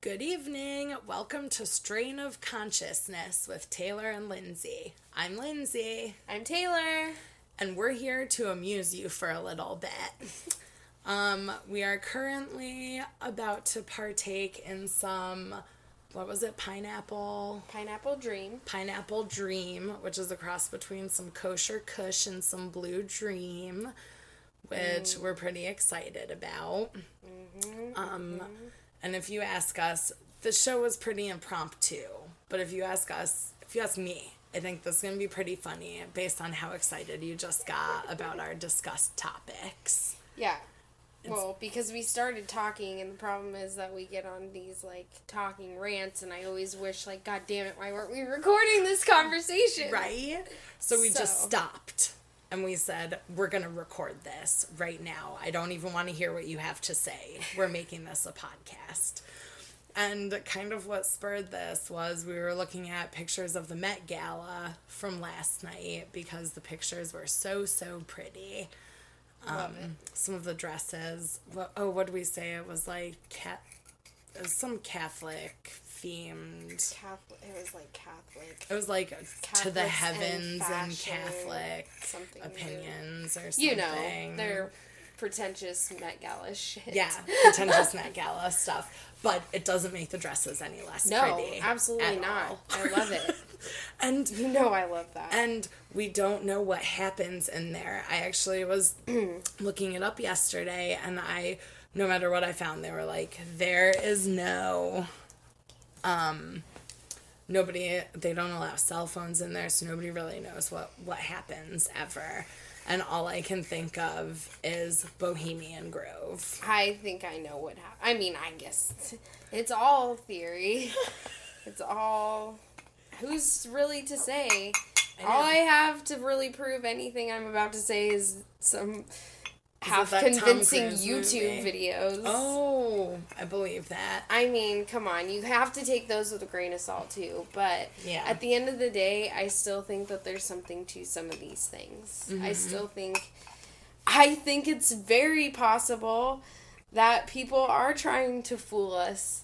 Good evening. Welcome to Strain of Consciousness with Taylor and Lindsay. I'm Lindsay. I'm Taylor. And we're here to amuse you for a little bit. We are currently about to partake in some, Pineapple Dream, which is a cross between some Kosher Kush and some Blue Dream, which we're pretty excited about. And if you ask us, the show was pretty impromptu, but if you ask me, I think this is going to be pretty funny based on how excited you just got about our discussed topics. Yeah. Well, because we started talking, and the problem is that we get on these, talking rants, and I always wish, God damn it, why weren't we recording this conversation? Right? So we just stopped, and we said, we're going to record this right now. I don't even want to hear what you have to say. We're making this a podcast. And kind of what spurred this was we were looking at pictures of the Met Gala from last night, because the pictures were so, so pretty. Some of the dresses. What did we say? It was some Catholic themed. Catholic. It was to the heavens and Catholic something opinions new. Or something. You know, they're pretentious Met Gala shit. Yeah, pretentious Met Gala stuff. But it doesn't make the dresses any less pretty. No, absolutely not. I love it. And you know I love that. And we don't know what happens in there. I actually was looking it up yesterday, and no matter what I found, they were like, there is no, they don't allow cell phones in there, so nobody really knows what happens ever. And all I can think of is Bohemian Grove. I think I know what happened. I mean, I guess it's all theory. It's all... Who's really to say? All I have to really prove anything I'm about to say is some half-convincing YouTube videos. Oh, I believe that. I mean, come on. You have to take those with a grain of salt, too. But at the end of the day, I still think that there's something to some of these things. Mm-hmm. I think it's very possible that people are trying to fool us.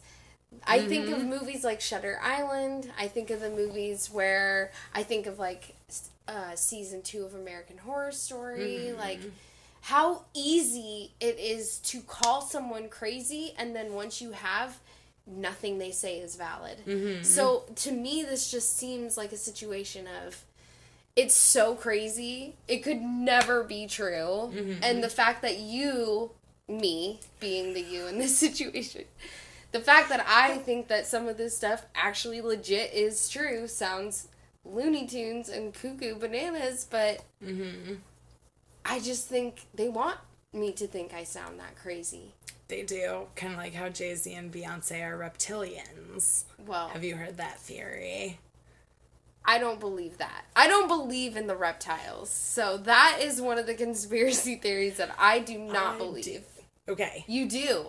I think of movies like Shutter Island. I think of the movies where I think of, season 2 of American Horror Story. Mm-hmm. How easy it is to call someone crazy, and then once you have, nothing they say is valid. Mm-hmm. So, to me, this just seems like a situation of, it's so crazy, it could never be true, and the fact that me, being the you in this situation, the fact that I think that some of this stuff actually legit is true sounds Looney Tunes and cuckoo bananas, but... Mm-hmm. I just think they want me to think I sound that crazy. They do. Kind of like how Jay-Z and Beyoncé are reptilians. Well. Have you heard that theory? I don't believe that. I don't believe in the reptiles. So that is one of the conspiracy theories that I do not believe. Okay. You do.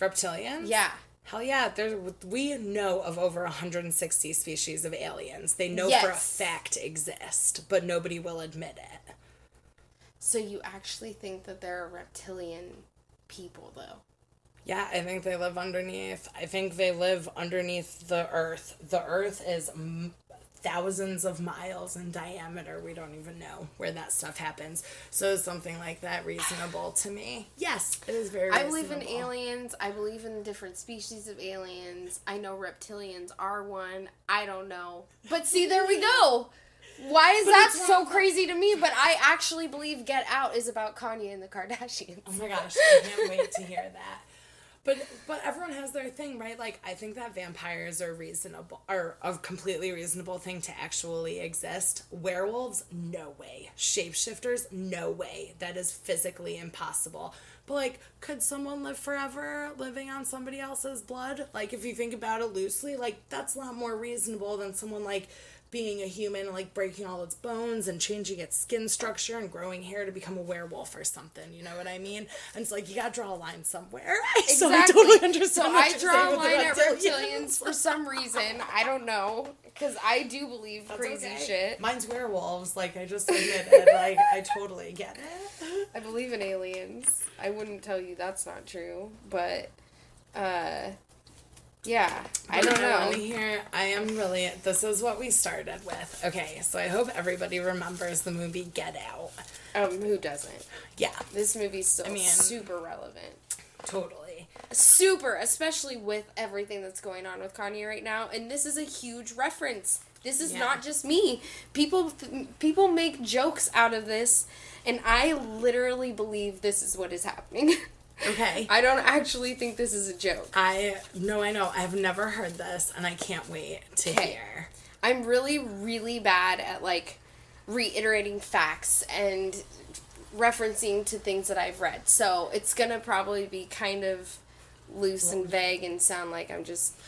Reptilians? Yeah. Hell yeah. We know of over 160 species of aliens. They know for a fact exist, but nobody will admit it. So you actually think that there are reptilian people, though? Yeah, I think they live underneath. I think they live underneath the Earth. The Earth is thousands of miles in diameter. We don't even know where that stuff happens. So something like that reasonable to me. Yes, it is very reasonable. I believe in aliens. I believe in different species of aliens. I know reptilians are one. I don't know. But see, there we go! Why is that so crazy to me? But I actually believe Get Out is about Kanye and the Kardashians. Oh my gosh, I can't wait to hear that. But everyone has their thing, right? I think that vampires are reasonable, are a completely reasonable thing to actually exist. Werewolves, no way. Shapeshifters, no way. That is physically impossible. But, could someone live forever living on somebody else's blood? If you think about it loosely, that's a lot more reasonable than someone, being a human, breaking all its bones and changing its skin structure and growing hair to become a werewolf or something, you know what I mean? And it's you gotta draw a line somewhere. Exactly. So I totally understand. So I draw a line at reptilians for some reason. I don't know, because I do believe that's crazy shit. Mine's werewolves, I just admitted. I totally get it. I believe in aliens. I wouldn't tell you that's not true, but Yeah, I don't know. Here, I am really, this is what we started with. Okay, so I hope everybody remembers the movie Get Out. Who doesn't? Yeah. This movie's still super relevant. Totally. Super, especially with everything that's going on with Kanye right now. And this is a huge reference. This is not just me. People make jokes out of this, and I literally believe this is what is happening. Okay. I don't actually think this is a joke. I know. I've never heard this, and I can't wait to hear. I'm really, really bad at, like, reiterating facts and referencing to things that I've read. So it's going to probably be kind of loose and vague and sound like I'm just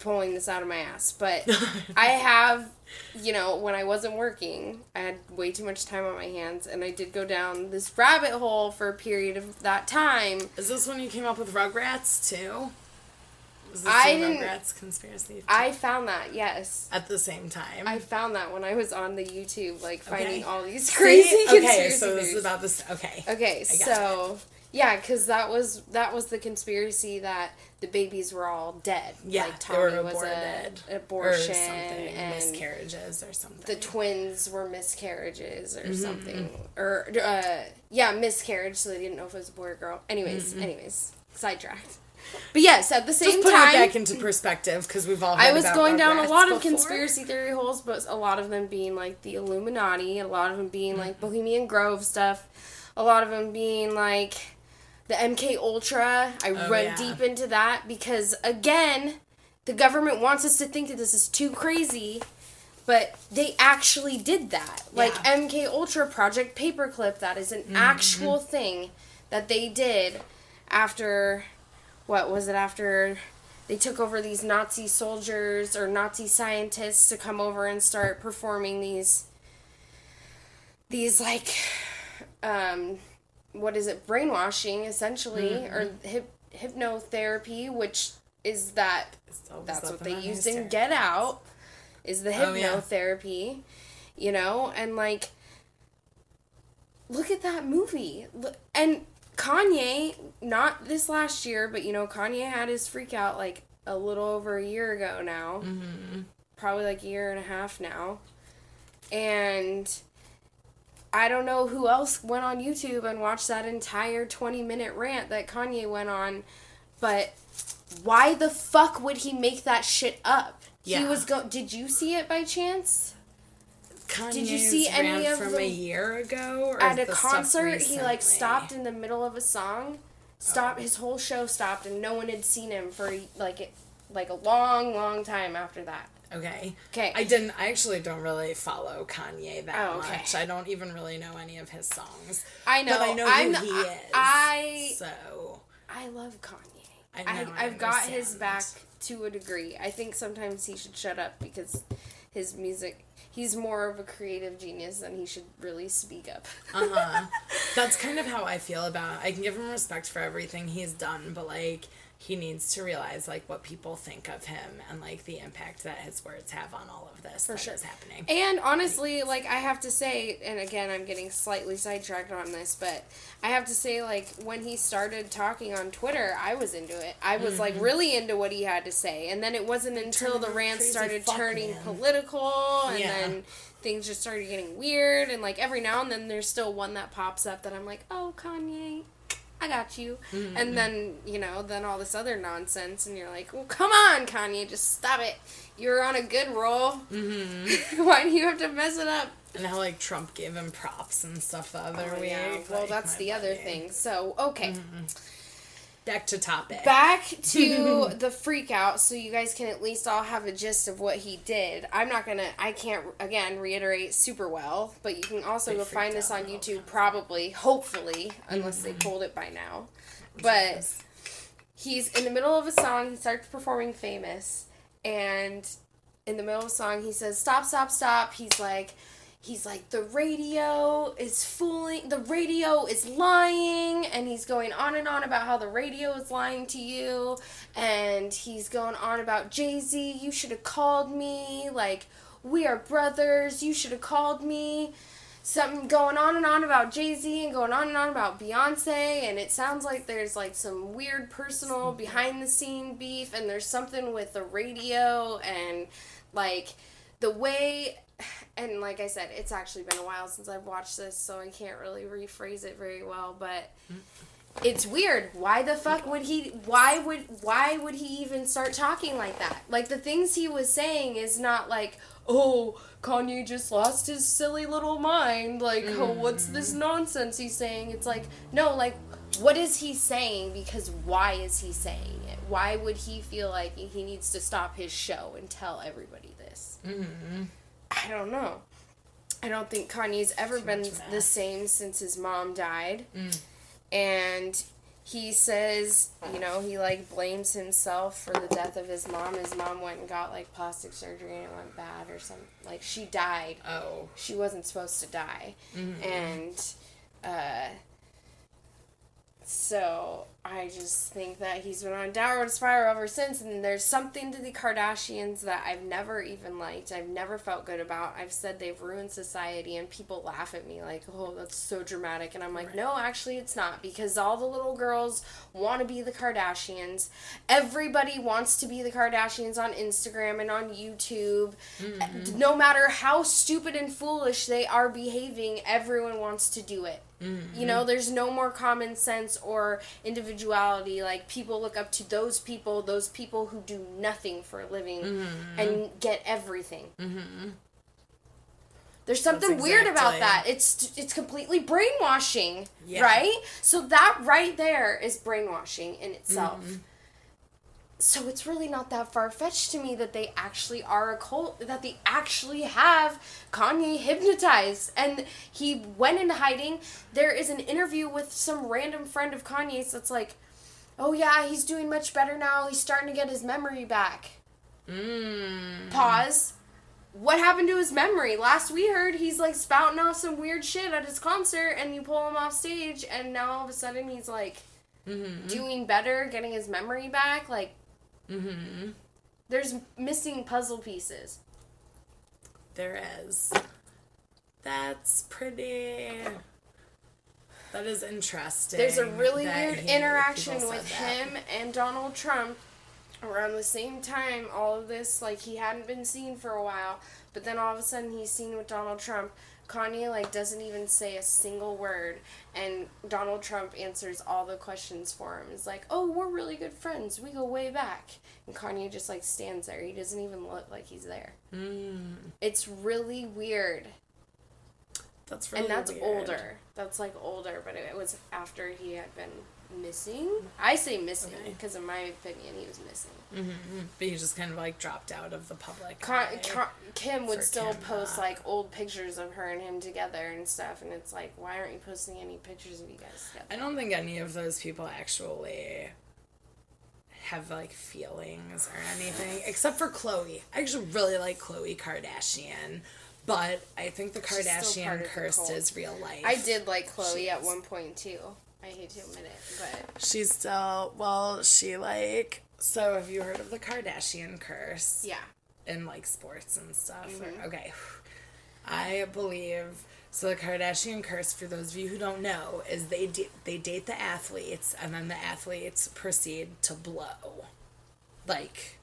pulling this out of my ass. But I have, you know, when I wasn't working, I had way too much time on my hands, and I did go down this rabbit hole for a period of that time. Is this when you came up with Rugrats, too? Is this a Rugrats conspiracy? I found that, yes. At the same time? I found that when I was on the YouTube, like, finding all these crazy conspiracy theories. So this is about this, Okay, so... It. Yeah, because that was the conspiracy that the babies were all dead. Yeah, like Tommy they were aborted. Was an abortion or something, and miscarriages or something. The twins were miscarriages or something, or miscarriage. So they didn't know if it was a boy or girl. Anyways, sidetracked. But yes, at the same time, just put it back into perspective because we've all. Heard I was about going down a lot of conspiracy theory holes, but a lot of them being like the Illuminati, a lot of them being like Bohemian Grove stuff, a lot of them being like. The MK Ultra, I went deep into that because, again, the government wants us to think that this is too crazy, but they actually did that. Yeah. Like, MK Ultra Project Paperclip, that is an actual thing that they did after, after they took over these Nazi soldiers or Nazi scientists to come over and start performing these brainwashing, essentially, or hypnotherapy, which is that's what they used in Get Out, is the hypnotherapy, you know, and, like, look at that movie, and Kanye, not this last year, but, you know, Kanye had his freak out, like, a little over a year ago now, probably, like, a year and a half now, and... I don't know who else went on YouTube and watched that entire 20-minute rant that Kanye went on, but why the fuck would he make that shit up? Yeah. He was Did you see it by chance? Kanye's Did you see any of from a year ago? Or at a concert, he like stopped in the middle of a song. His whole show stopped, and no one had seen him for like a long, long time after that. Okay. I actually don't really follow Kanye that much. I don't even really know any of his songs. I know. But I know who he is. I love Kanye. I've got his back to a degree. I think sometimes he should shut up because his music... He's more of a creative genius than he should really speak up. That's kind of how I feel about it. I can give him respect for everything he's done, but like... He needs to realize, like, what people think of him and, like, the impact that his words have on all of this is happening. And, honestly, like, I have to say, and, again, I'm getting slightly sidetracked on this, but I have to say, like, when he started talking on Twitter, I was into it. I was, like, really into what he had to say. And then it wasn't until the rant started turning political and then... Things just started getting weird. And, like, every now and then there's still one that pops up that I'm like, oh, Kanye... I got you. And then, you know, all this other nonsense, and you're like, well, come on, Kanye, just stop it. You're on a good roll. Why do you have to mess it up? And how, like, Trump gave him props and stuff the other week. Yeah. Well, like, that's the other thing. So, okay. Back to topic. Back to the freak out, so you guys can at least all have a gist of what he did. I can't, again, reiterate super well, but you can also go find this on YouTube probably, hopefully, unless they pulled it by now. But he's in the middle of a song, he starts performing Famous, and in the middle of a song he says, stop, stop, stop. He's like, the radio is lying, and he's going on and on about how the radio is lying to you, and he's going on about Jay-Z, you should have called me, like, we are brothers, you should have called me, something going on and on about Jay-Z and going on and on about Beyonce, and it sounds like there's like some weird personal behind the scene beef, and there's something with the radio and like the way, and like I said, it's actually been a while since I've watched this, so I can't really rephrase it very well, but it's weird. Why the fuck would he, why would he even start talking like that? Like, the things he was saying is not like, oh, Kanye just lost his silly little mind, like, oh, what's this nonsense he's saying? It's like, no, like, what is he saying, because why is he saying it? Why would he feel like he needs to stop his show and tell everybody this? Mm-hmm. I don't know. I don't think Kanye's ever been the same since his mom died. Mm. And he says, you know, he, like, blames himself for the death of his mom. His mom went and got, like, plastic surgery and it went bad or something. Like, she died. Oh. She wasn't supposed to die. Mm-hmm. And, so I just think that he's been on a downward spiral ever since, and there's something to the Kardashians that I've never even liked. I've never felt good about. I've said they've ruined society, and people laugh at me like, oh, that's so dramatic. And I'm like, no, actually it's not, because all the little girls want to be the Kardashians. Everybody wants to be the Kardashians on Instagram and on YouTube. Mm-hmm. No matter how stupid and foolish they are behaving, everyone wants to do it. Mm-hmm. You know, there's no more common sense or individuality. Like, people look up to those people who do nothing for a living mm-hmm. and get everything. Mm-hmm. There's something weird about that. It's completely brainwashing, right? So that right there is brainwashing in itself. Mm-hmm. So it's really not that far-fetched to me that they actually are a cult, that they actually have Kanye hypnotized. And he went into hiding. There is an interview with some random friend of Kanye's that's like, oh yeah, he's doing much better now. He's starting to get his memory back. Mm. Pause. What happened to his memory? Last we heard, he's like spouting off some weird shit at his concert, and you pull him off stage, and now all of a sudden he's like doing better, getting his memory back, like... Mm-hmm. There's missing puzzle pieces. There is. That's pretty... That is interesting. There's a really weird interaction with him and Donald Trump around the same time. All of this, like, he hadn't been seen for a while, but then all of a sudden he's seen with Donald Trump. Kanye, like, doesn't even say a single word, and Donald Trump answers all the questions for him. It's like, oh, we're really good friends. We go way back. And Kanye just, like, stands there. He doesn't even look like he's there. Mm. It's really weird. That's really weird. And that's older. That's, like, older, but it was after he had been missing. I say missing, because in my opinion, he was missing. Mm-hmm. But he just kind of, like, dropped out of the public. Kim would still post, like, old pictures of her and him together and stuff, and it's like, why aren't you posting any pictures of you guys together? I don't think any of those people actually have, like, feelings or anything, except for Khloé. I actually really like Khloé Kardashian, but I think the Kardashian curse is real life. I did like Khloé at one point, too. I hate to admit it, but... She's still... Well, she, like... So, have you heard of the Kardashian curse? Yeah. In, like, sports and stuff? Mm-hmm. Okay. I believe... So, the Kardashian curse, for those of you who don't know, is they date the athletes, and then the athletes proceed to blow. Like,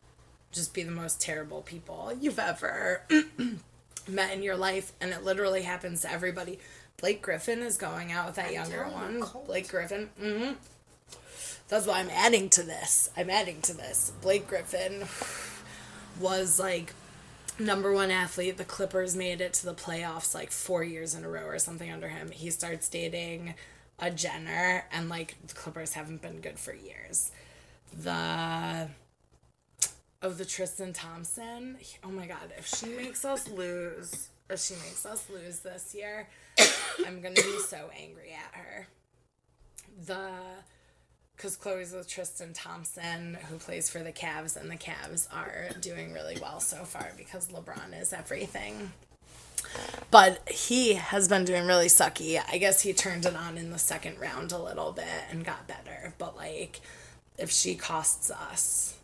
just be the most terrible people you've ever met in your life, and it literally happens to everybody. Blake Griffin is going out with that younger one. Blake Griffin. Mm-hmm. That's why I'm adding to this. Blake Griffin was, like, #1 athlete. The Clippers made it to the playoffs, like, 4 years in a row or something under him. He starts dating a Jenner, and, like, the Clippers haven't been good for years. The Tristan Thompson. Oh, my God. If she makes us lose this year, I'm going to be so angry at her. Because Khloé's with Tristan Thompson, who plays for the Cavs, and the Cavs are doing really well so far because LeBron is everything. But he has been doing really sucky. I guess he turned it on in the second round a little bit and got better. But, like, if she costs us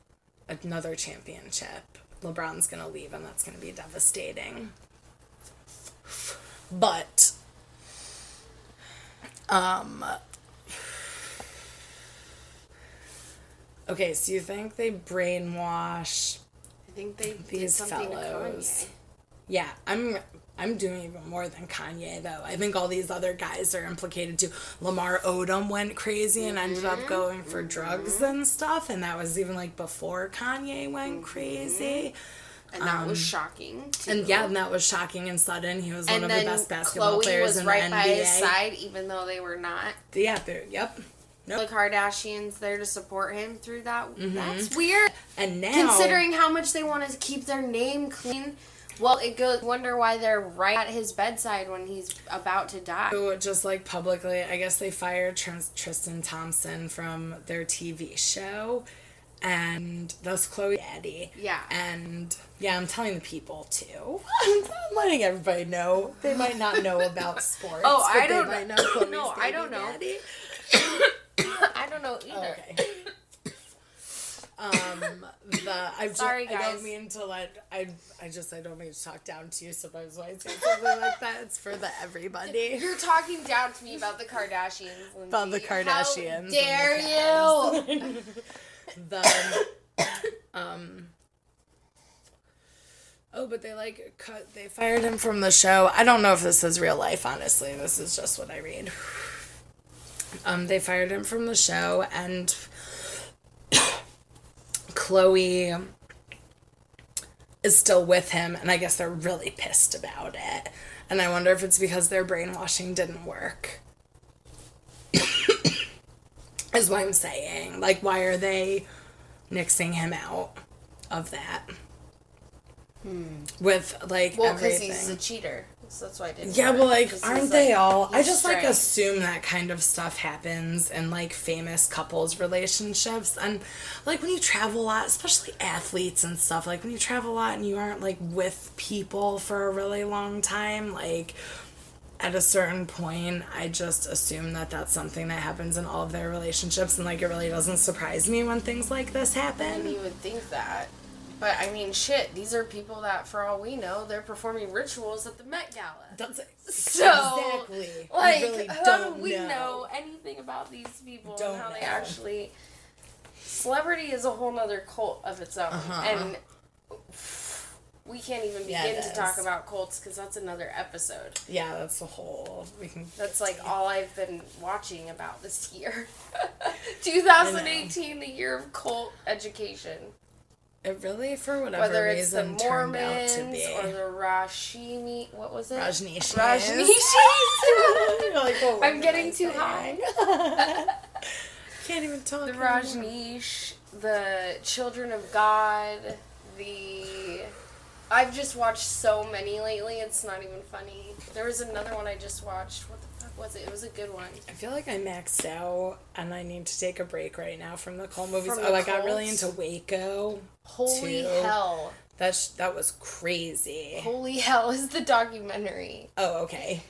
another championship, LeBron's going to leave, and that's going to be devastating. But Okay, so you think they brainwash? I think they did something fellows. To Kanye. Yeah, I'm doing even more than Kanye though. I think all these other guys are implicated too. Lamar Odom went crazy and ended up going for drugs and stuff, and that was even like before Kanye went crazy. And that was shocking. Too. And that was shocking and sudden. He was one of the best basketball players in the NBA. Khloé was right by his side, even though they were not. Yeah. Nope. The Kardashians there to support him through that. Mm-hmm. That's weird. And now, considering how much they want to keep their name clean, well, it goes. Wonder why they're right at his bedside when he's about to die. So just like publicly, I guess they fired Tristan Thompson from their TV show. And that's Khloé Daddy. Yeah. And, I'm telling the people, too. I'm letting everybody know. They might not know about sports. I don't know. I don't know either. Okay. Sorry, guys. I don't mean to I don't mean to talk down to you sometimes when I say something like that. It's for the everybody. You're talking down to me about the Kardashians. Lindsay. About the Kardashians. How dare you? But they they fired him from the show. I don't know if this is real life, honestly. This is just what I read. They fired him from the show, and Khloé is still with him, and I guess they're really pissed about it. And I wonder if it's because their brainwashing didn't work. Is what I'm saying. Like, why are they nixing him out of that? With, everything. Because he's a cheater. So that's why I didn't. Yeah, aren't they all? I just, assume that kind of stuff happens in, famous couples relationships. And, when you travel a lot, especially athletes and stuff, when you travel a lot and you aren't, with people for a really long time, at a certain point, I just assume that that's something that happens in all of their relationships, and, it really doesn't surprise me when things like this happen. You would think that. But, shit, these are people that, for all we know, they're performing rituals at the Met Gala. That's exactly. Really how do we know anything about these people and how they actually... Celebrity is a whole other cult of its own. And... we can't even begin to talk about cults because that's another episode. Yeah, that's a whole... that's all I've been watching about this year. 2018, the year of cult education. It really, for whatever reason, turned out to be... Whether it's the Mormons or the Rashimi... What was it? Rajneesh. Rajneesh. I'm getting too high. Can't even talk anymore. The Rajneesh, the Children of God, I've just watched so many lately, it's not even funny. There was another one I just watched. What the fuck was it? It was a good one. I feel like I maxed out, and I need to take a break right now from the cult movies. I got really into Waco. Holy Hell. That was crazy. Holy Hell is the documentary. Oh, okay.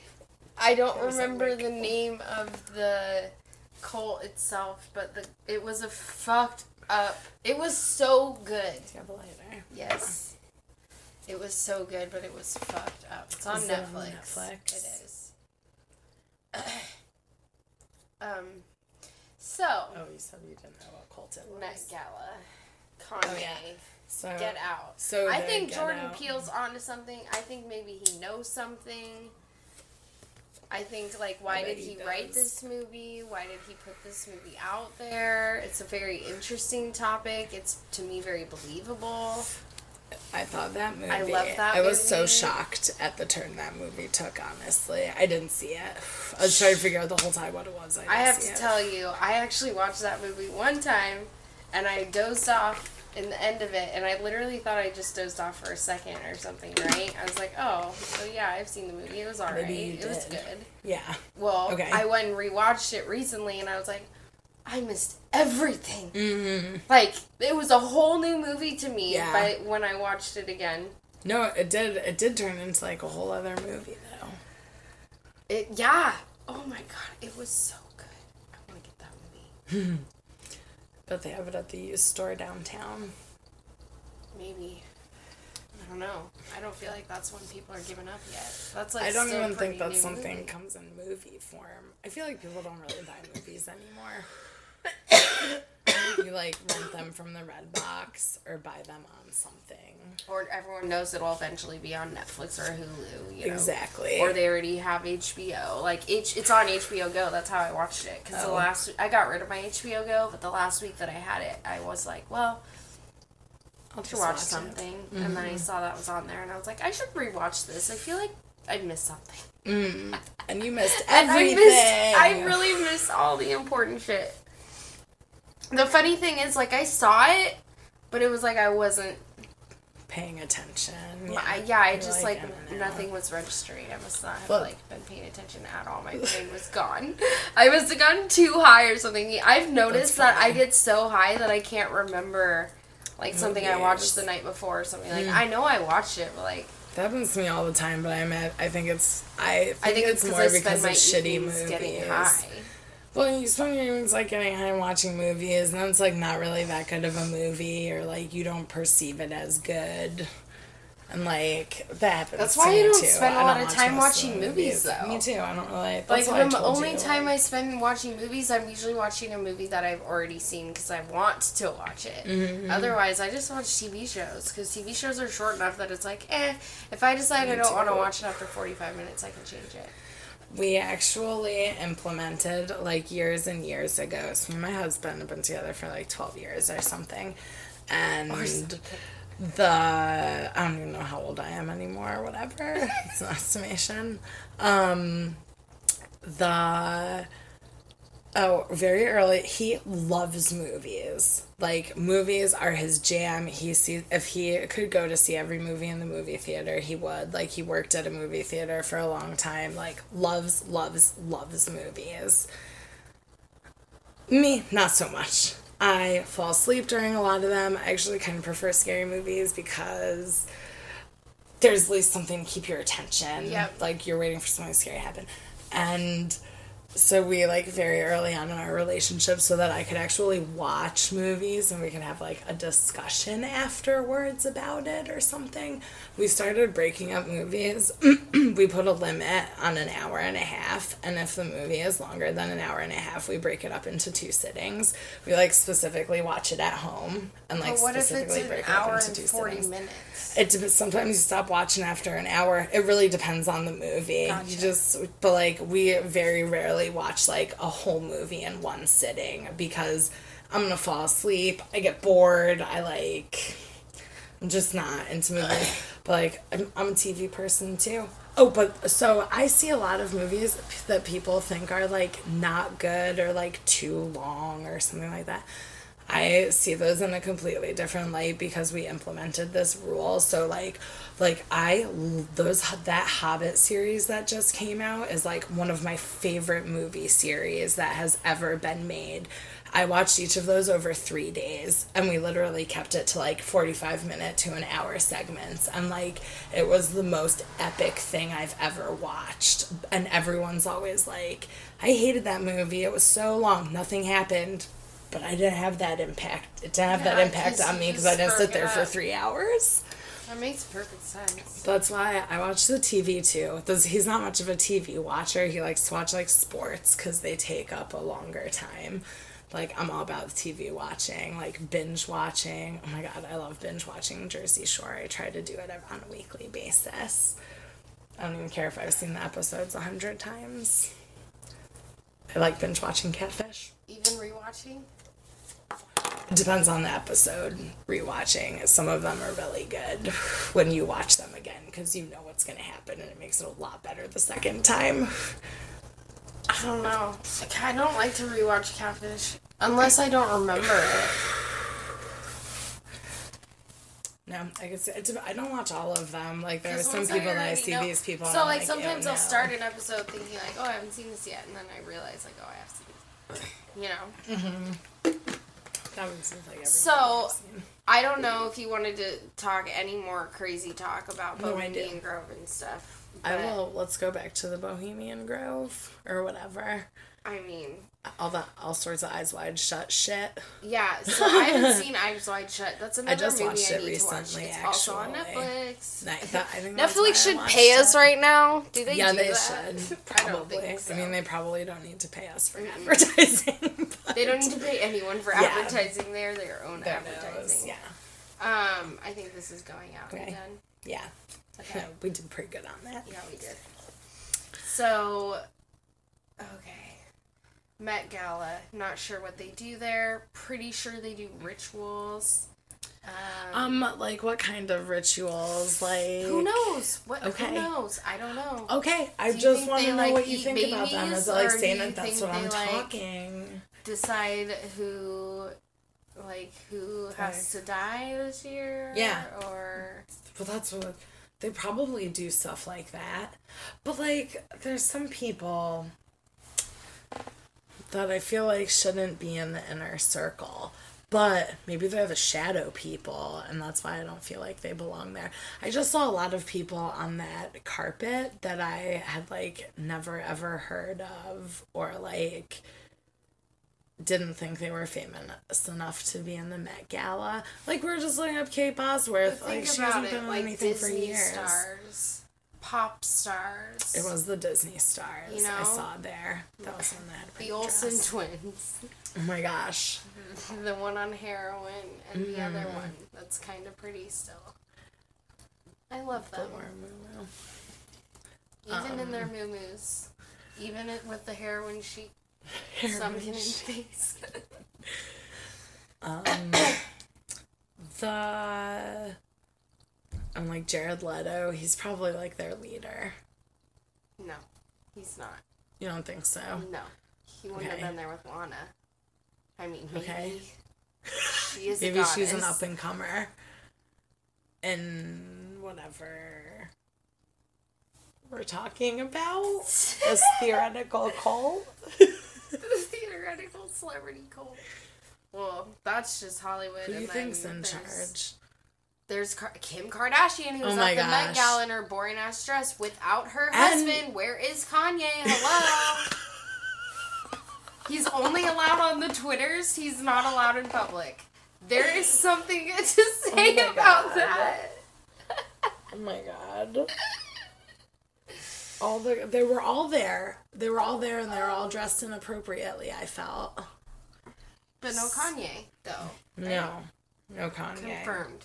I don't remember the name of the cult itself, but it was a fucked up... It was so good. Do you have a lighter? Yes. It was so good, but it was fucked up. It's on Netflix. It is. Oh, you said you didn't know what cult it was. Met Gala. Kanye. Oh, yeah. So, Get Out. So I think Jordan Peele's onto something. I think maybe he knows something. I think, why did he write this movie? Why did he put this movie out there? It's a very interesting topic. It's, to me, very believable. I thought that movie... I love that movie. I was so shocked at the turn that movie took, honestly. I didn't see it. I was trying to figure out the whole time what it was. I have to tell you, I actually watched that movie one time, and I dozed off in the end of it, and I literally thought I just dozed off for a second or something, right? I was like, I've seen the movie. It was all right. It was good. Yeah. Well, okay. I went and rewatched it recently, and I was like... I missed everything. Mm-hmm. It was a whole new movie to me by when I watched it again. No, it did. It did turn into, a whole other movie, though. Oh, my God. It was so good. I want to get that movie. But they have it at the used store downtown. Maybe. I don't know. I don't feel like that's when people are giving up yet. That's like I don't even think that's something movie. Comes in movie form. I feel like people don't really buy movies anymore. You like rent them from the Red Box or buy them on something. Or everyone knows it'll eventually be on Netflix or Hulu, you know. Exactly. Or they already have HBO. Like it's on HBO Go. That's how I watched it. Because the last I got rid of my HBO Go, but the last week that I had it, I was like, well, I'll just watch something. Mm-hmm. And then I saw that was on there, and I was like, I should rewatch this. I feel like I missed something. Mm. And you missed everything. I really missed all the important shit. The funny thing is, like, I saw it, but it was like I wasn't paying attention. I nothing was registering. I must not have, been paying attention at all. My brain was gone. I must have gotten too high or something. I've noticed that I get so high that I can't remember, like, something I watched the night before or something. Like, I know I watched it, but, like... That happens to me all the time, but I think it's more because of shitty movies. Getting high. Well, you spend your evenings, like, getting high and watching movies, and then it's, like, not really that good of a movie, or, like, you don't perceive it as good, and, like, that happens. That's why you don't spend a lot of time watching movies, though. Me, too. I don't really... That's like, the only time I spend watching movies, I'm usually watching a movie that I've already seen, because I want to watch it. Mm-hmm. Otherwise, I just watch TV shows, because TV shows are short enough that it's like, if I decide I don't want to watch it after 45 minutes, I can change it. We actually implemented, like, years and years ago. So me and my husband have been together for, like, 12 years or something. And I don't even know how old I am anymore or whatever. It's an estimation. Very early, he loves movies. Like, movies are his jam. If he could go to see every movie in the movie theater, he would. Like, he worked at a movie theater for a long time. Like, loves movies. Me, not so much. I fall asleep during a lot of them. I actually kind of prefer scary movies because there's at least something to keep your attention. Yep. Like, you're waiting for something scary to happen. And... So we, like, very early on in our relationship so that I could actually watch movies and we could have, like, a discussion afterwards about it or something. We started breaking up movies. We put a limit on an hour and a half, and if the movie is longer than an hour and a half, we break it up into two sittings. We, like, specifically watch it at home and, like, specifically break it up into two sittings. But what if it's an hour and 40 minutes? Sometimes you stop watching after an hour. It really depends on the movie. Gotcha. But, like, we very rarely watch, like, a whole movie in one sitting because I'm gonna fall asleep, I get bored, I'm just not into movies, but, like, I'm a TV person too. Oh, but, so, I see a lot of movies that people think are, like, not good or, like, too long or something like that. I see those in a completely different light because we implemented this rule. So, that Hobbit series that just came out is, like, one of my favorite movie series that has ever been made. I watched each of those over 3 days, and we literally kept it to, like, 45-minute to an hour segments. And, like, it was the most epic thing I've ever watched. And everyone's always like, I hated that movie. It was so long. Nothing happened. But I didn't have that impact. It didn't have that impact on me because I didn't sit there for 3 hours. That makes perfect sense. That's why I watch the TV, too. He's not much of a TV watcher. He likes to watch, like, sports because they take up a longer time. Like, I'm all about TV watching, like, binge watching. Oh, my God, I love binge watching Jersey Shore. I try to do it on a weekly basis. I don't even care if I've seen the episodes 100 times. I like binge watching Catfish. Even rewatching? Depends on the episode. Rewatching. Some of them are really good when you watch them again because you know what's going to happen and it makes it a lot better the second time. I don't know. Like, I don't like to rewatch Catfish unless I don't remember it. No, I guess I don't watch all of them. Like, there are some people that I see these people. So, like, sometimes I'll start an episode thinking, like, oh, I haven't seen this yet, and then I realize, like, oh, I have seen this. You know? Mm-hmm. That one seems like everything. So, I don't know if you wanted to talk any more crazy talk about Bohemian Grove and stuff. Let's go back to the Bohemian Grove or whatever. I mean, all the all sorts of Eyes Wide Shut shit. Yeah, so I haven't seen Eyes Wide Shut. That's another movie I need to watch. It's also on Netflix. Netflix should pay us right now. Do they? Yeah, they should. Probably. I don't think so. I mean, they probably don't need to pay us for advertising. They don't need to pay anyone for advertising. They're their own advertising. Yeah. I think this is going out and done. Yeah. Okay. We did pretty good on that. Yeah, we did. So, okay. Met Gala. Not sure what they do there. Pretty sure they do rituals. Like what kind of rituals? Like who knows? What? Okay. Who knows? I don't know. Okay, I just want to know what you think about them. Is it like saying that that's what I'm talking? Decide who, like who has to die this year? Yeah. Or well, that's what they probably do stuff like that. But like, there's some people that I feel like shouldn't be in the inner circle. But maybe they're the shadow people, and that's why I don't feel like they belong there. I just saw a lot of people on that carpet that I had, like, never, ever heard of or, like, didn't think they were famous enough to be in the Met Gala. Like, we were just looking up Kate Bosworth. Like, she hasn't been on anything for years. Stars. Pop stars. It was the Disney stars I saw there. That was one that had the Olsen twins. Oh my gosh. The one on heroin and the other one that's kind of pretty still. I love them. Even in their moo-moos. Even with the heroin sheet. Sunken in face. I'm like, Jared Leto, he's probably, like, their leader. No, he's not. You don't think so? No. He wouldn't have been there with Lana. I mean, maybe. Okay. She is maybe a she's an up-and-comer. And whatever we're talking about. This theoretical cult. The theoretical celebrity cult. Well, that's just Hollywood. Who do you think's in charge? There's Kim Kardashian, who was at the Met Gala in her boring-ass dress without her husband. Where is Kanye? Hello? He's only allowed on the Twitters. He's not allowed in public. There is something to say about that. Oh, my God. They were all there, and they were all dressed inappropriately, I felt. But no Kanye, though. No. No Kanye. Confirmed.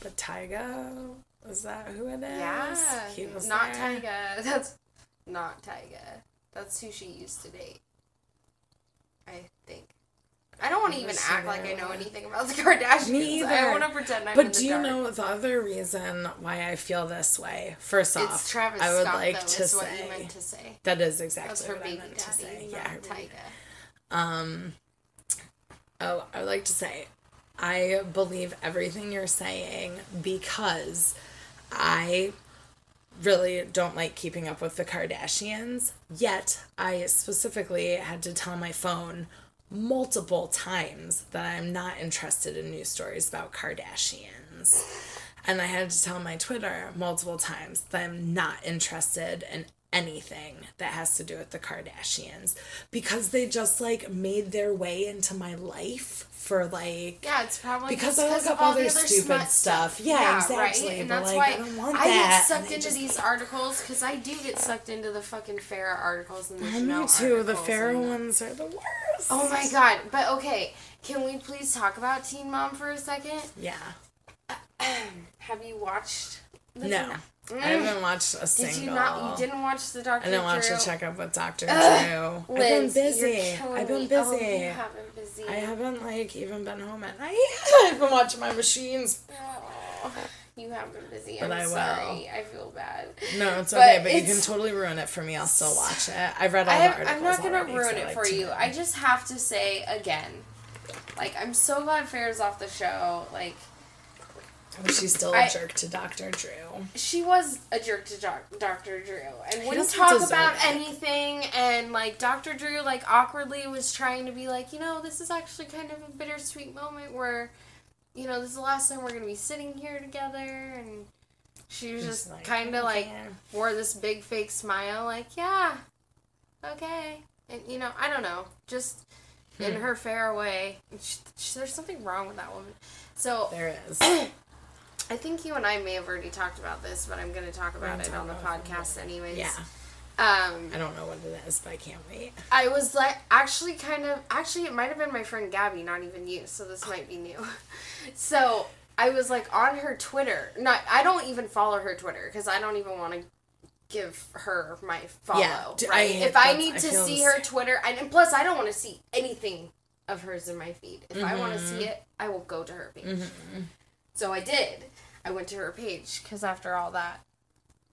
But Tyga, is that who it is? Yeah, he was not there. Tyga. That's not Tyga. That's who she used to date. I think. I don't want to even act like I know anything about the Kardashians. Me either. I want to pretend I'm in the dark. But do you know the other reason why I feel this way? First off, it's Travis I would Scott, like though, to is say what you meant to say. That is exactly what I meant to say. Yeah, her baby. I would like to say. I believe everything you're saying because I really don't like keeping up with the Kardashians, yet I specifically had to tell my phone multiple times that I'm not interested in news stories about Kardashians. And I had to tell my Twitter multiple times that I'm not interested in anything that has to do with the Kardashians because they just like made their way into my life for like it's probably because I look up all their stupid stuff. Yeah, exactly. Right? And that's like, why I don't want that. I get sucked into these articles because I do get sucked into the fucking Farrah articles and the Chanel too. The Farrah ones are the worst. Oh my God! But okay, can we please talk about Teen Mom for a second? Yeah. Have you watched? No. I haven't watched a single. Did you not? You didn't watch the Dr. Drew? I didn't watch the checkup with Dr. Drew. Liz, I've been busy. Oh, you have been busy. I haven't, like, even been home at night. I've been watching my machines. Oh, you have been busy. But I'm sorry. I feel bad. No, it's okay, but you can totally ruin it for me. I'll still watch it. I've read all the articles. I'm not going to ruin it for you. I just have to say again, like, I'm so glad Farrah's off the show. Like, was she still a jerk to Dr. Drew? She was a jerk to Dr. Drew. And wouldn't talk about anything. And, like, Dr. Drew, like, awkwardly was trying to be like, you know, this is actually kind of a bittersweet moment where, you know, this is the last time we're going to be sitting here together. And she was just kind of, like, wore this big fake smile, like, yeah, okay. And, you know, I don't know. Just in her Farrah way. There's something wrong with that woman. So there is. I think you and I may have already talked about this, but I'm going to talk about it on the podcast anyways. Yeah. I don't know what it is, but I can't wait. I was like, actually, it might have been my friend Gabby, not even you, so this might be new. So, I was like on her Twitter. I don't even follow her Twitter, because I don't even want to give her my follow. Yeah, right? If I need to see her Twitter, and plus I don't want to see anything of hers in my feed. If I want to see it, I will go to her page. Mm-hmm. So I did. I went to her page, because after all that,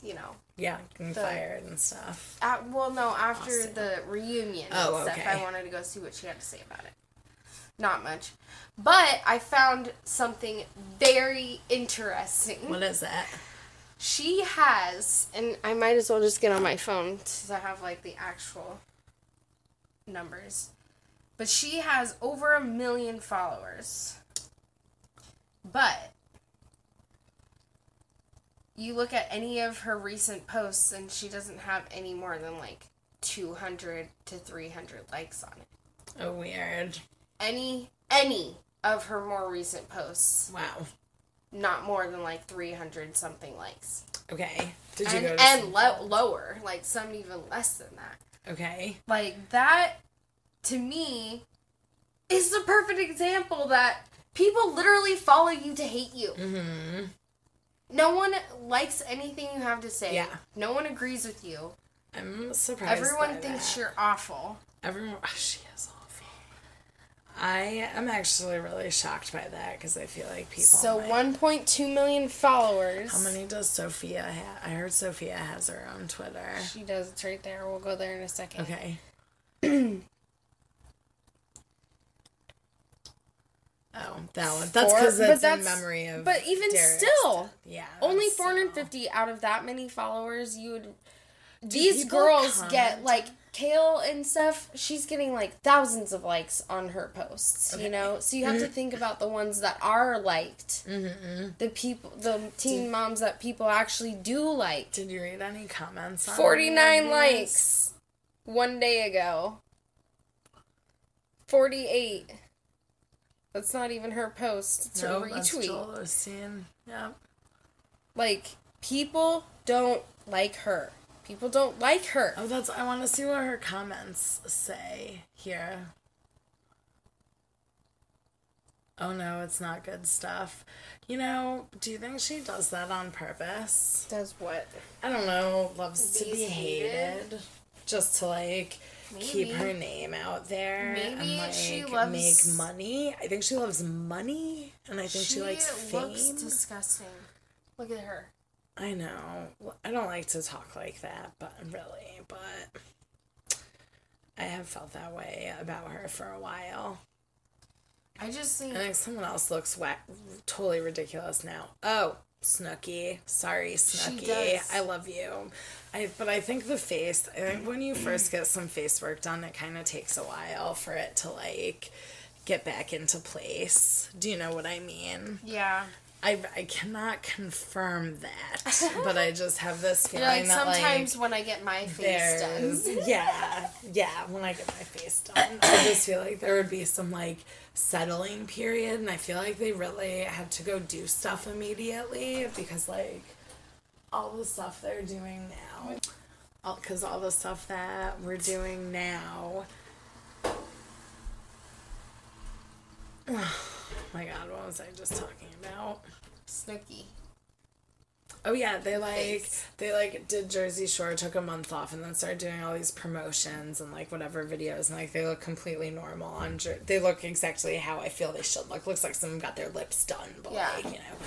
you know. Yeah, getting fired and stuff. After Austin. The reunion and stuff, okay. I wanted to go see what she had to say about it. Not much. But I found something very interesting. What is that? She has, and I might as well just get on my phone since I have, like, the actual numbers. But she has over 1 million followers. But you look at any of her recent posts, and she doesn't have any more than, like, 200 to 300 likes on it. Oh, weird. Any of her more recent posts. Wow. Not more than, like, 300-something likes. Okay. Did you go to and lower. Like, some even less than that. Okay. Like, that, to me, is the perfect example that people literally follow you to hate you. Mm-hmm. No one likes anything you have to say. Yeah. No one agrees with you. I'm surprised. Everyone thinks you're awful. She is awful. I am actually really shocked by that, because I feel like people... So 1.2 million followers. How many does Sophia have? I heard Sophia has her own Twitter. She does. It's right there. We'll go there in a second. Okay. Oh, that one. That's because it's in memory of... But even Derek's still. Yeah. Only 450 out of that many followers, you would... These girls get, like, Kale and stuff. She's getting, like, thousands of likes on her posts, okay. You know? So you have to think about the ones that are liked. Mm-hmm. The teen moms that people actually do like. Did you read any comments on 49 likes one day ago. 48. That's not even her post. It's her retweet. That's Joel Osteen. Yeah. Like, people don't like her. People don't like her. Oh, I want to see what her comments say here. Oh, no, it's not good stuff. You know, do you think she does that on purpose? Does what? I don't know. Loves to be hated. Just to, like... Maybe. Keep her name out there. Maybe and, like, she loves... make money. I think she loves money, and I think she likes fame. She looks disgusting. Look at her. I know. I don't like to talk like that, but I have felt that way about her for a while. I just think... I think someone else looks totally ridiculous now. Oh, Snooki. Sorry, Snooki. I love you. But I think the face, I think when you first get some face work done, it kind of takes a while for it to, like, get back into place. Do you know what I mean? Yeah. I cannot confirm that, but I just have this feeling that, like... Sometimes when I get my face done. Yeah, when I get my face done, I just feel like there would be some, like, settling period, and I feel like they really had to go do stuff immediately, because, like... all the stuff they're doing now. Because all the stuff that we're doing now. Oh my god, what was I just talking about? Snooki. Oh yeah, they did Jersey Shore, took a month off, and then started doing all these promotions and, like, whatever videos, and, like, they look completely normal on they look exactly how I feel they should look. Looks like someone got their lips done, but yeah. Like, you know.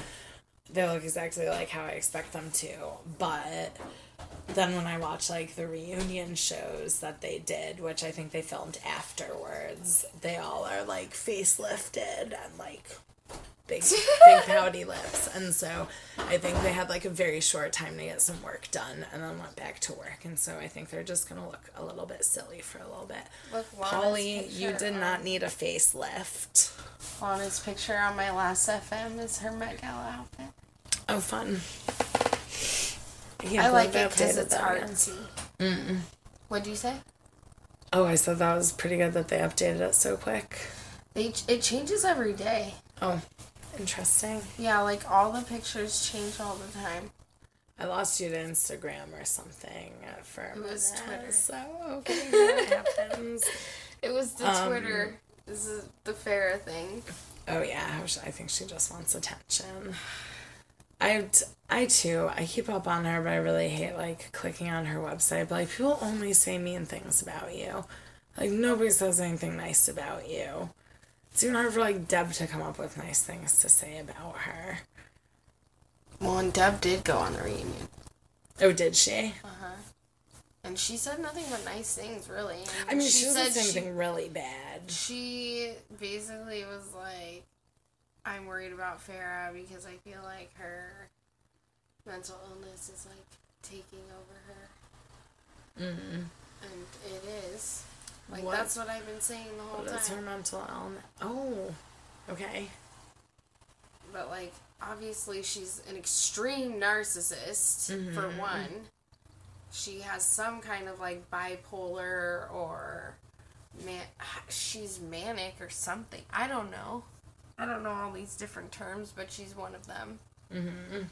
They look exactly like how I expect them to, but then when I watch, like, the reunion shows that they did, which I think they filmed afterwards, they all are, like, facelifted and, like, big pouty lips, and so I think they had, like, a very short time to get some work done, and then went back to work, and so I think they're just gonna look a little bit silly for a little bit. Look, Holly, you did not need a facelift. Lana's picture on my last FM is her Met Gala outfit. Oh, fun. I like it because it's artsy. Mm-mm. What'd you say? Oh, I thought that was pretty good that they updated it so quick. It changes every day. Oh, interesting. Yeah, like all the pictures change all the time. I lost you to Instagram or something for a minute. It was Twitter. So, okay, that happens. It was the Twitter. This is the Farrah thing. Oh, yeah. I think she just wants attention. I too, I keep up on her, but I really hate, like, clicking on her website. But, like, people only say mean things about you. Like, nobody says anything nice about you. It's even hard for, like, Deb to come up with nice things to say about her. Well, and Deb did go on the reunion. Oh, did she? Uh-huh. And she said nothing but nice things, really. And I mean, she said something really bad. She basically was like, I'm worried about Farrah because I feel like her mental illness is, like, taking over her. Mm-hmm. And it is. Like, what? That's what I've been saying the whole time. That's her mental illness. Oh, okay. But, like, obviously she's an extreme narcissist, mm-hmm. for one. She has some kind of, like, bipolar or... she's manic or something. I don't know. I don't know all these different terms, but she's one of them. Mm-hmm.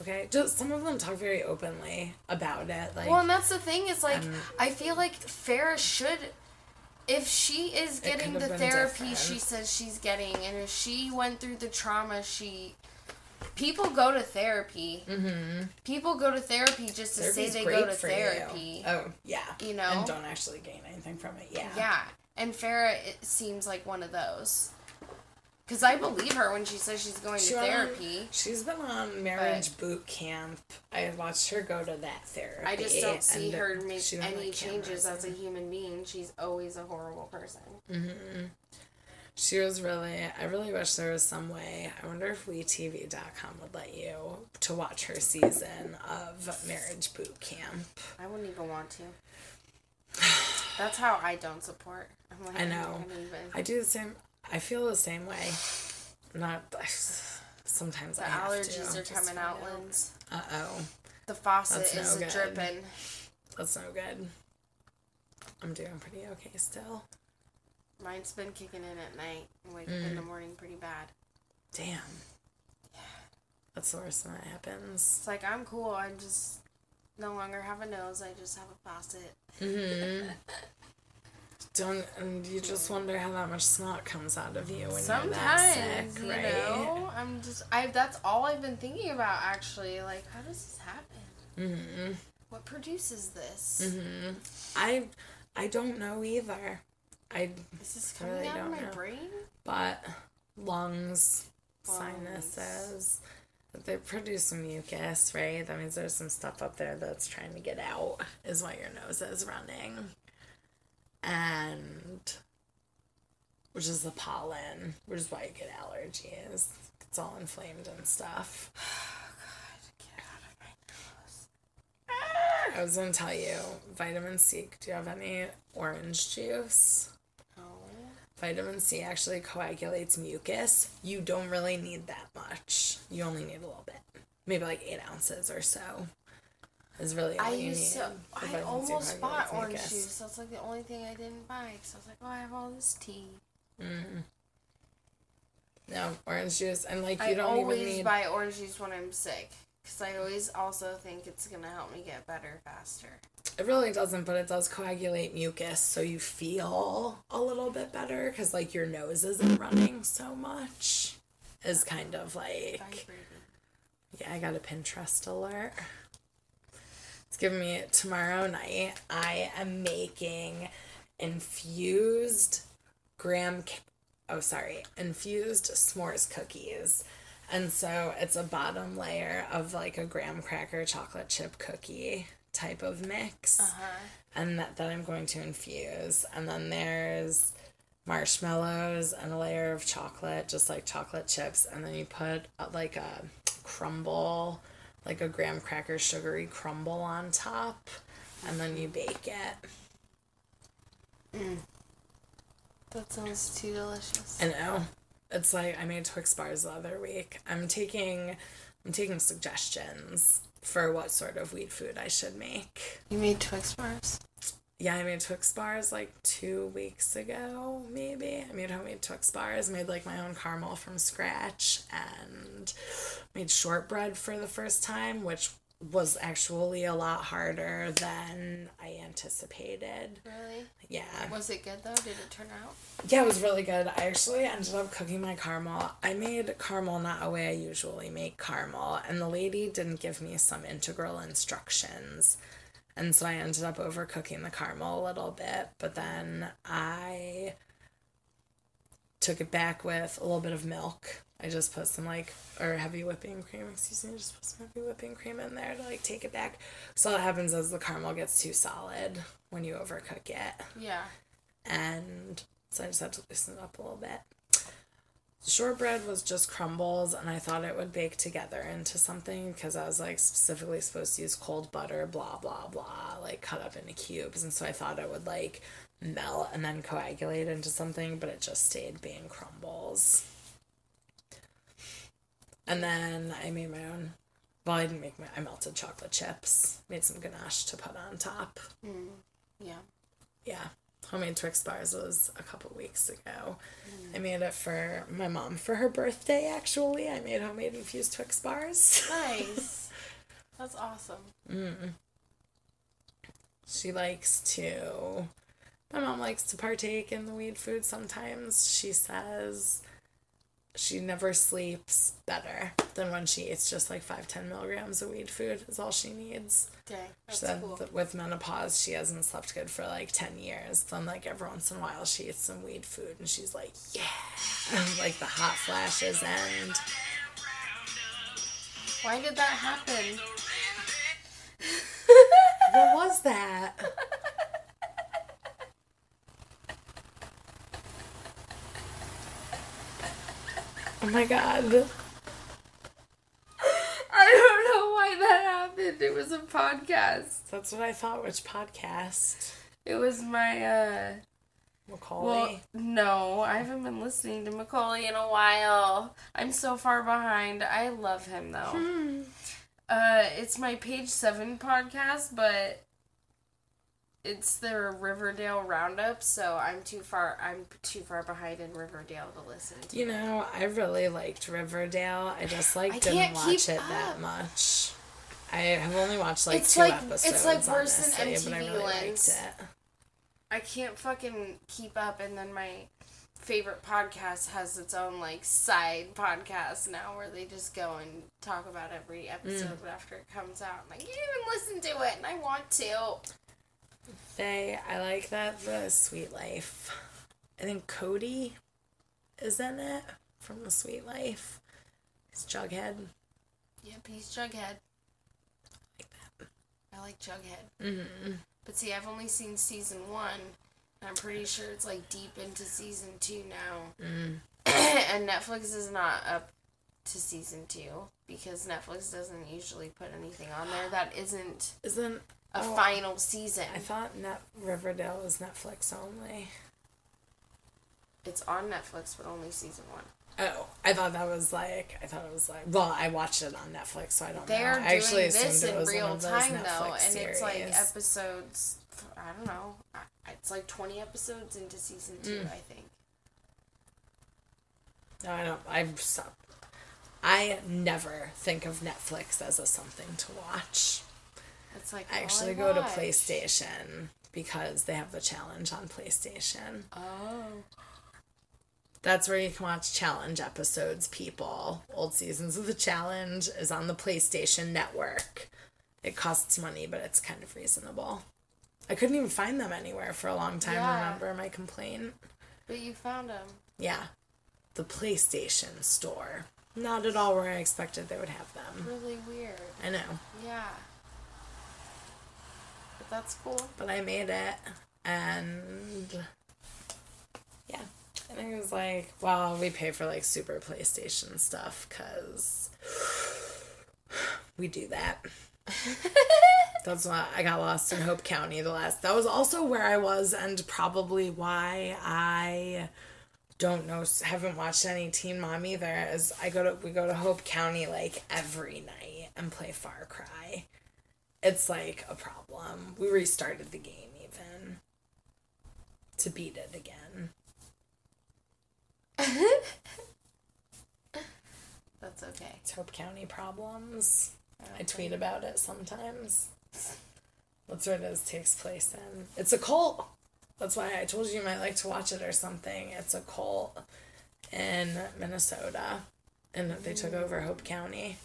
Okay, just some of them talk very openly about it. Like, well, and that's the thing. It's like, I feel like Farrah should... If she is getting the therapy she says she's getting, and if she went through the trauma she... People go to therapy. Mm-hmm. People go to therapy just to say they go to therapy. Oh, yeah. You know? And don't actually gain anything from it, yeah. Yeah. And Farrah, it seems like one of those. Because I believe her when she says she's going to therapy. She's been on Marriage Boot Camp. I watched her go to that therapy. I just don't see her make any changes as a human being. She's always a horrible person. Mm-hmm. She was I really wish there was some way, I wonder if WeTV.com would let you to watch her season of Marriage Boot Camp. I wouldn't even want to. That's how I don't support. I'm like, I know. I do the same, I feel the same way. Sometimes I have to. The allergies are coming out, Linz. Uh-oh. The faucet is dripping. That's no good. I'm doing pretty okay still. Mine's been kicking in at night and waking up in the morning pretty bad. Damn. Yeah. That's the worst when that happens. It's like, I'm cool. I just no longer have a nose. I just have a faucet. Mm-hmm. And you just wonder how that much snot comes out of you when you're that sick, right? You know, that's all I've been thinking about, actually. Like, how does this happen? Mm-hmm. What produces this? Mm-hmm. I don't know either. Is this coming really out of my brain? But lungs, sinuses, they produce some mucus, right? That means there's some stuff up there that's trying to get out, is why your nose is running. And, which is the pollen, which is why you get allergies. It's all inflamed and stuff. Oh, God, get out of my nose. Ah! I was going to tell you, vitamin C, do you have any orange juice? Vitamin C actually coagulates mucus. You don't really need that much. You only need a little bit. Maybe like 8 ounces or so is really all you need. I almost bought orange juice. That's like the only thing I didn't buy. Because I was like, oh, I have all this tea. Mm. No, orange juice. And like, you don't even need... I always buy orange juice when I'm sick. Because I always also think it's going to help me get better faster. It really doesn't, but it does coagulate mucus, so you feel a little bit better, because, like, your nose isn't running so much. Is kind of, like... Vibrating. Yeah, I got a Pinterest alert. It's giving me... Tomorrow night, I am making infused infused s'mores cookies. And so it's a bottom layer of, like, a graham cracker chocolate chip cookie type of mix. Uh-huh. And that I'm going to infuse. And then there's marshmallows and a layer of chocolate, just like chocolate chips. And then you put, like, a crumble, like a graham cracker sugary crumble on top. And then you bake it. Mm. That sounds too delicious. I know. It's like, I made Twix bars the other week. I'm taking suggestions for what sort of weed food I should make. You made Twix bars? Yeah, I made Twix bars, 2 weeks ago, maybe. I made homemade Twix bars, made, my own caramel from scratch, and made shortbread for the first time, which was actually a lot harder than I anticipated. Really? Yeah. Was it good, though? Did it turn out? Yeah, it was really good. I actually ended up cooking my caramel. I made caramel not the way I usually make caramel, and the lady didn't give me some integral instructions. And so I ended up overcooking the caramel a little bit, but then I took it back with a little bit of milk. I just put some, or heavy whipping cream, just put some heavy whipping cream in there to, take it back. So what happens is the caramel gets too solid when you overcook it. Yeah. And so I just had to loosen it up a little bit. The shortbread was just crumbles, and I thought it would bake together into something because I was, specifically supposed to use cold butter, blah, blah, blah, cut up into cubes. And so I thought it would, melt and then coagulate into something, but it just stayed being crumbles. And then I made my own, I melted chocolate chips, made some ganache to put on top. Mm, yeah. Yeah. Homemade Twix bars was a couple weeks ago. Mm. I made it for my mom for her birthday, actually. I made homemade infused Twix bars. Nice. That's awesome. Mm. My mom likes to partake in the weed food sometimes. She says she never sleeps better than when she eats just 5-10 milligrams of weed food is all she needs. Dang, that's cool. That with menopause, she hasn't slept good for 10 years. Then every once in a while she eats some weed food and she's like, yeah. The hot flashes end. Why did that happen? What was that? Oh my god. I don't know why that happened. It was a podcast. That's what I thought. Which podcast? It was my, Macaulay? Well, no, I haven't been listening to Macaulay in a while. I'm so far behind. I love him, though. It's my Page 7 podcast, but it's their Riverdale roundup, so I'm too far behind in Riverdale to listen to. You know, I really liked Riverdale. I just didn't watch it that much. I have only watched two episodes. It's worse than MTV, but I really liked it. I can't fucking keep up, and then my favorite podcast has its own side podcast now where they just go and talk about every episode after it comes out. I'm you didn't even listen to it, and I want to. I like that the Suite Life. I think Cody is in it from the Suite Life. He's Jughead. Yep, he's Jughead. I like that. I like Jughead. Mm-hmm. But see, I've only seen season 1, and I'm pretty sure it's deep into season 2 now. Mm. And Netflix is not up to season 2 because Netflix doesn't usually put anything on there that isn't a final season. I thought Riverdale was Netflix only. It's on Netflix, but only season 1. Oh, I thought it was well, I watched it on Netflix, so I don't know. They're doing this in real time, though, and it's episodes, I don't know, it's 20 episodes into season 2, I think. No, I don't, I never think of Netflix as a something to watch. It's I actually go to PlayStation because they have the Challenge on PlayStation. Oh. That's where you can watch Challenge episodes, people. Old seasons of the Challenge is on the PlayStation Network. It costs money, but it's kind of reasonable. I couldn't even find them anywhere for a long time, remember my complaint? But you found them. Yeah. The PlayStation store. Not at all where I expected they would have them. Really weird. I know. Yeah. That's cool. But I made it, and yeah. And it was we pay for, super PlayStation stuff, because we do that. That's why I got lost in Hope County that was also where I was, and probably why I don't know, haven't watched any Teen Mom either, is we go to Hope County, every night and play Far Cry. It's a problem. We restarted the game even to beat it again. That's okay. It's Hope County problems. Okay. I tweet about it sometimes. That's where it takes place in. It's a cult. That's why I told you might like to watch it or something. It's a cult in Minnesota. And they took over Hope County.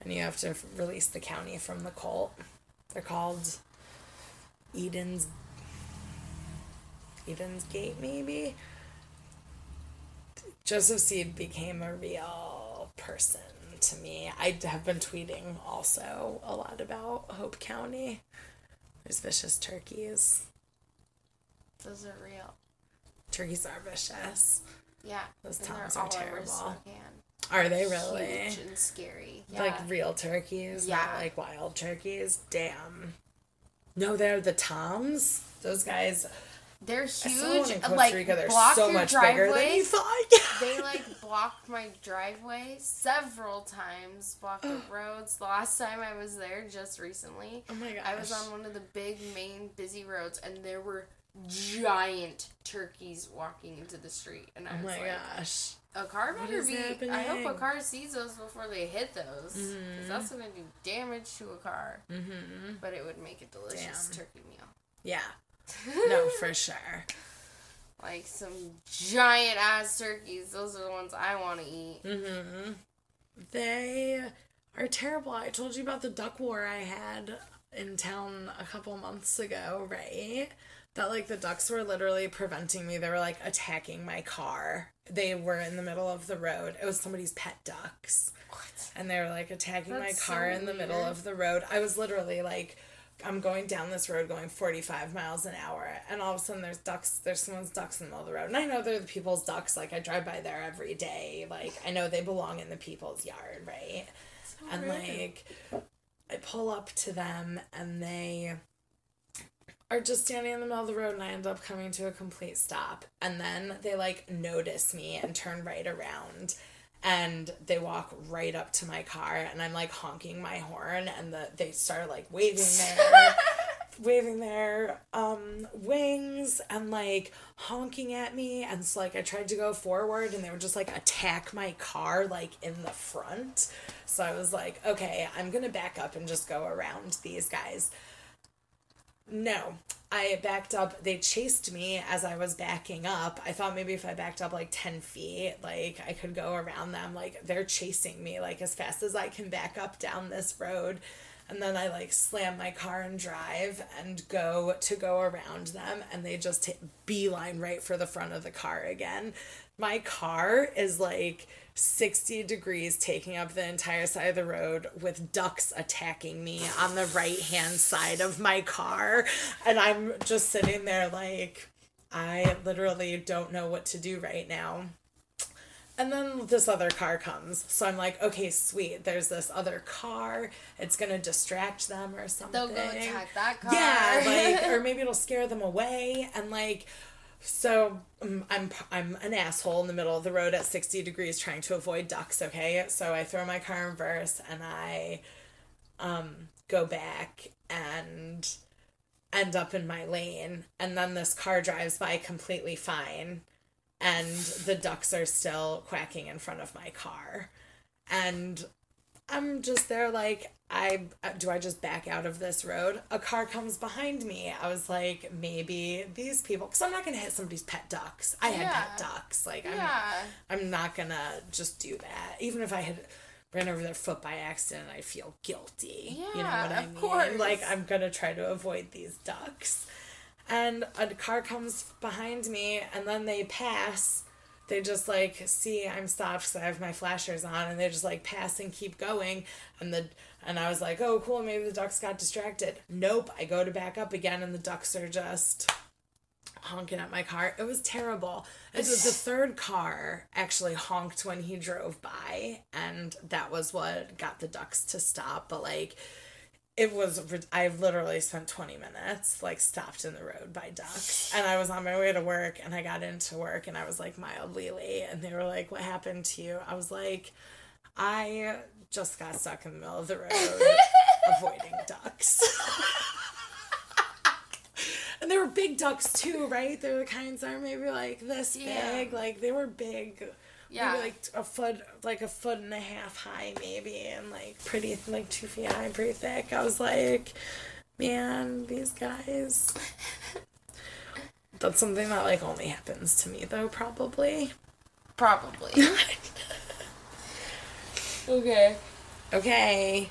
And you have to release the county from the cult. They're called Eden's Gate, maybe? Joseph Seed became a real person to me. I have been tweeting also a lot about Hope County. There's vicious turkeys. Those are real. Turkeys are vicious. Yeah. Those toms are terrible. Are they really? Huge and scary. Yeah. Like real turkeys? Yeah. Not like wild turkeys? Damn. No, they're the toms? Those guys... They're huge. In Costa Rica, they're block so your much driveways. Bigger than you thought. Yeah. They blocked my driveway several times, blocked the roads. The last time I was there, just recently, oh my gosh. I was on one of the big main busy roads, and there were giant turkeys walking into the street. And I was gosh. A car better be. Happening? I hope a car sees those before they hit those, because that's gonna do damage to a car. Mm-hmm. But it would make a delicious turkey meal. Yeah. No, for sure. Some giant-ass turkeys. Those are the ones I want to eat. Mm-hmm. They are terrible. I told you about the duck war I had in town a couple months ago, right? That, the ducks were literally preventing me. They were, attacking my car. They were in the middle of the road. It was somebody's pet ducks. What? And they were, attacking That's my car so in the weird. Middle of the road. I was literally, I'm going down this road going 45 miles an hour, and all of a sudden there's someone's ducks in the middle of the road. And I know they're the people's ducks, I drive by there every day. I know they belong in the people's yard, right? So and, I pull up to them, and they are just standing in the middle of the road, and I end up coming to a complete stop. And then they, notice me and turn right around. And they walk right up to my car, and I'm, honking my horn, and they start, waving their, wings, and, honking at me, and so, I tried to go forward, and they would just, attack my car, in the front, so I was like, okay, I'm gonna back up and just go around these guys. No, I backed up. They chased me as I was backing up. I thought maybe if I backed up 10 feet, I could go around them. They're chasing me, as fast as I can back up down this road. And then I, slam my car and drive and go around them. And they just hit beeline right for the front of the car again. My car is, 60 degrees taking up the entire side of the road with ducks attacking me on the right-hand side of my car. And I'm just sitting there I literally don't know what to do right now. And then this other car comes. So I'm okay, sweet. There's this other car. It's going to distract them or something. They'll go attack that car. Yeah, or maybe it'll scare them away. And, so I'm an asshole in the middle of the road at 60 degrees trying to avoid ducks, okay? So I throw my car in reverse and I go back and end up in my lane. And then this car drives by completely fine and the ducks are still quacking in front of my car. And I'm just there I just back out of this road? A car comes behind me. I was maybe these people, because I'm not going to hit somebody's pet ducks. I had pet ducks. I'm not going to just do that. Even if I had ran over their foot by accident, I feel guilty. Yeah, you know what I mean? Of course. I'm going to try to avoid these ducks. And a car comes behind me, and then they pass. They just, see I'm stopped because I have my flashers on, and they just, pass and keep going. And I was like, oh, cool, maybe the ducks got distracted. Nope, I go to back up again, and the ducks are just honking at my car. It was terrible. It was the third car actually honked when he drove by, and that was what got the ducks to stop. But, it was, I literally spent 20 minutes, stopped in the road by ducks. And I was on my way to work, and I got into work, and I was, mildly late. And they were like, what happened to you? I was like, I just got stuck in the middle of the road avoiding ducks. And there were big ducks too, right? They were the kinds that are maybe like this big. Like they were big. Yeah. Maybe like a foot and a half high maybe, and like pretty, like 2 feet high, pretty thick. I was like, man, these guys. That's something that like only happens to me though, probably. Probably. Okay. Okay.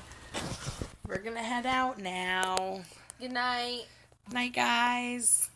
We're gonna head out now. Good night. Night, guys.